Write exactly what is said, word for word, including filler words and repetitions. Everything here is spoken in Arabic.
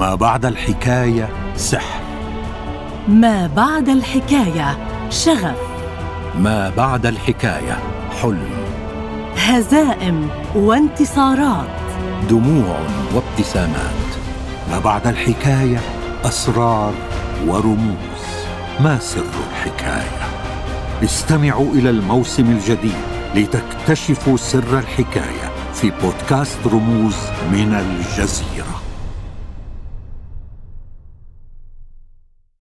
ما بعد الحكاية سحر. ما بعد الحكاية شغف. ما بعد الحكاية حلم. هزائم وانتصارات، دموع وابتسامات. ما بعد الحكاية أسرار ورموز. ما سر الحكاية؟ استمعوا إلى الموسم الجديد لتكتشفوا سر الحكاية في بودكاست رموز من الجزيرة.